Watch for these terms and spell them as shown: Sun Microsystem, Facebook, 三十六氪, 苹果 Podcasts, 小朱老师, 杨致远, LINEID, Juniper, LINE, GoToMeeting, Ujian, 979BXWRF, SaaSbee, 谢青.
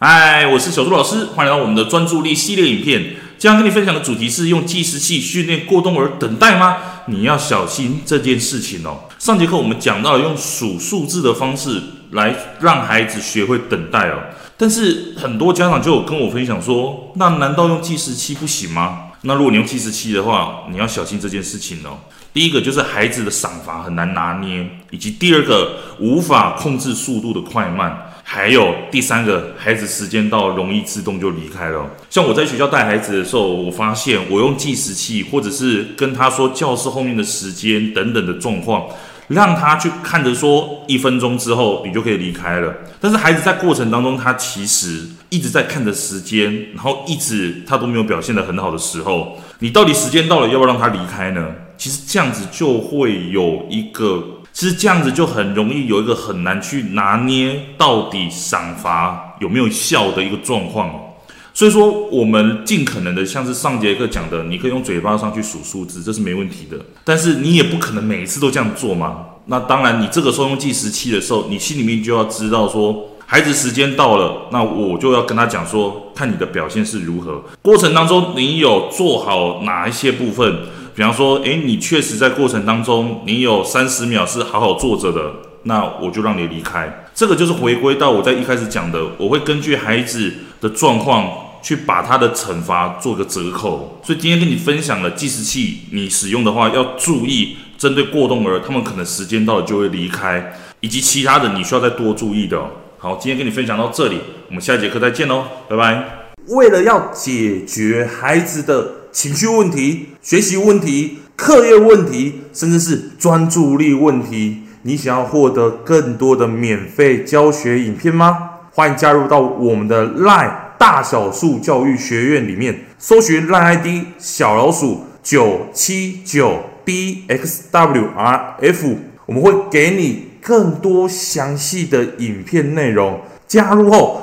嗨，我是小朱老师，欢迎来到我们的专注力系列影片。今天跟你分享的主题是用计时器训练过动而等待吗？你要小心这件事情哦。上节课我们讲到了用数数字的方式来让孩子学会等待哦，但是很多家长就有跟我分享说，那难道用计时器不行吗？那如果你用计时器的话，你要小心这件事情哦。第一个就是孩子的赏罚很难拿捏，以及第二个无法控制速度的快慢。还有第三个，孩子时间到容易自动就离开了。像我在学校带孩子的时候，我发现我用计时器，或者是跟他说教室后面的时间等等的状况，让他去看着说1分钟之后你就可以离开了。但是孩子在过程当中，他其实一直在看着时间，然后一直他都没有表现得很好的时候，你到底时间到了要不要让他离开呢？其实这样子就会有一个。其实这样子就很容易有一个很难去拿捏到底赏罚有没有效的一个状况，所以说我们尽可能的像是上节课讲的，你可以用嘴巴上去数数字，这是没问题的，但是你也不可能每一次都这样做嘛。那当然，你这个时候用计时器的时候，你心里面就要知道说，孩子时间到了，那我就要跟他讲说，看你的表现是如何。过程当中，你有做好哪一些部分？比方说，你确实在过程当中，你有30秒是好好坐着的，那我就让你离开。这个就是回归到我在一开始讲的，我会根据孩子的状况去把他的惩罚做个折扣。所以今天跟你分享了计时器，你使用的话要注意，针对过动儿，他们可能时间到了就会离开，以及其他的你需要再多注意的。好，今天跟你分享到这里，我们下节课再见喽，拜拜。为了要解决孩子的情绪问题、学习问题、课业问题，甚至是专注力问题，你想要获得更多的免费教学影片吗？欢迎加入到我们的 LINE 大小数教育学院里面，搜寻 LINEID 小老鼠 979BXWRF， 我们会给你更多详细的影片内容。加入后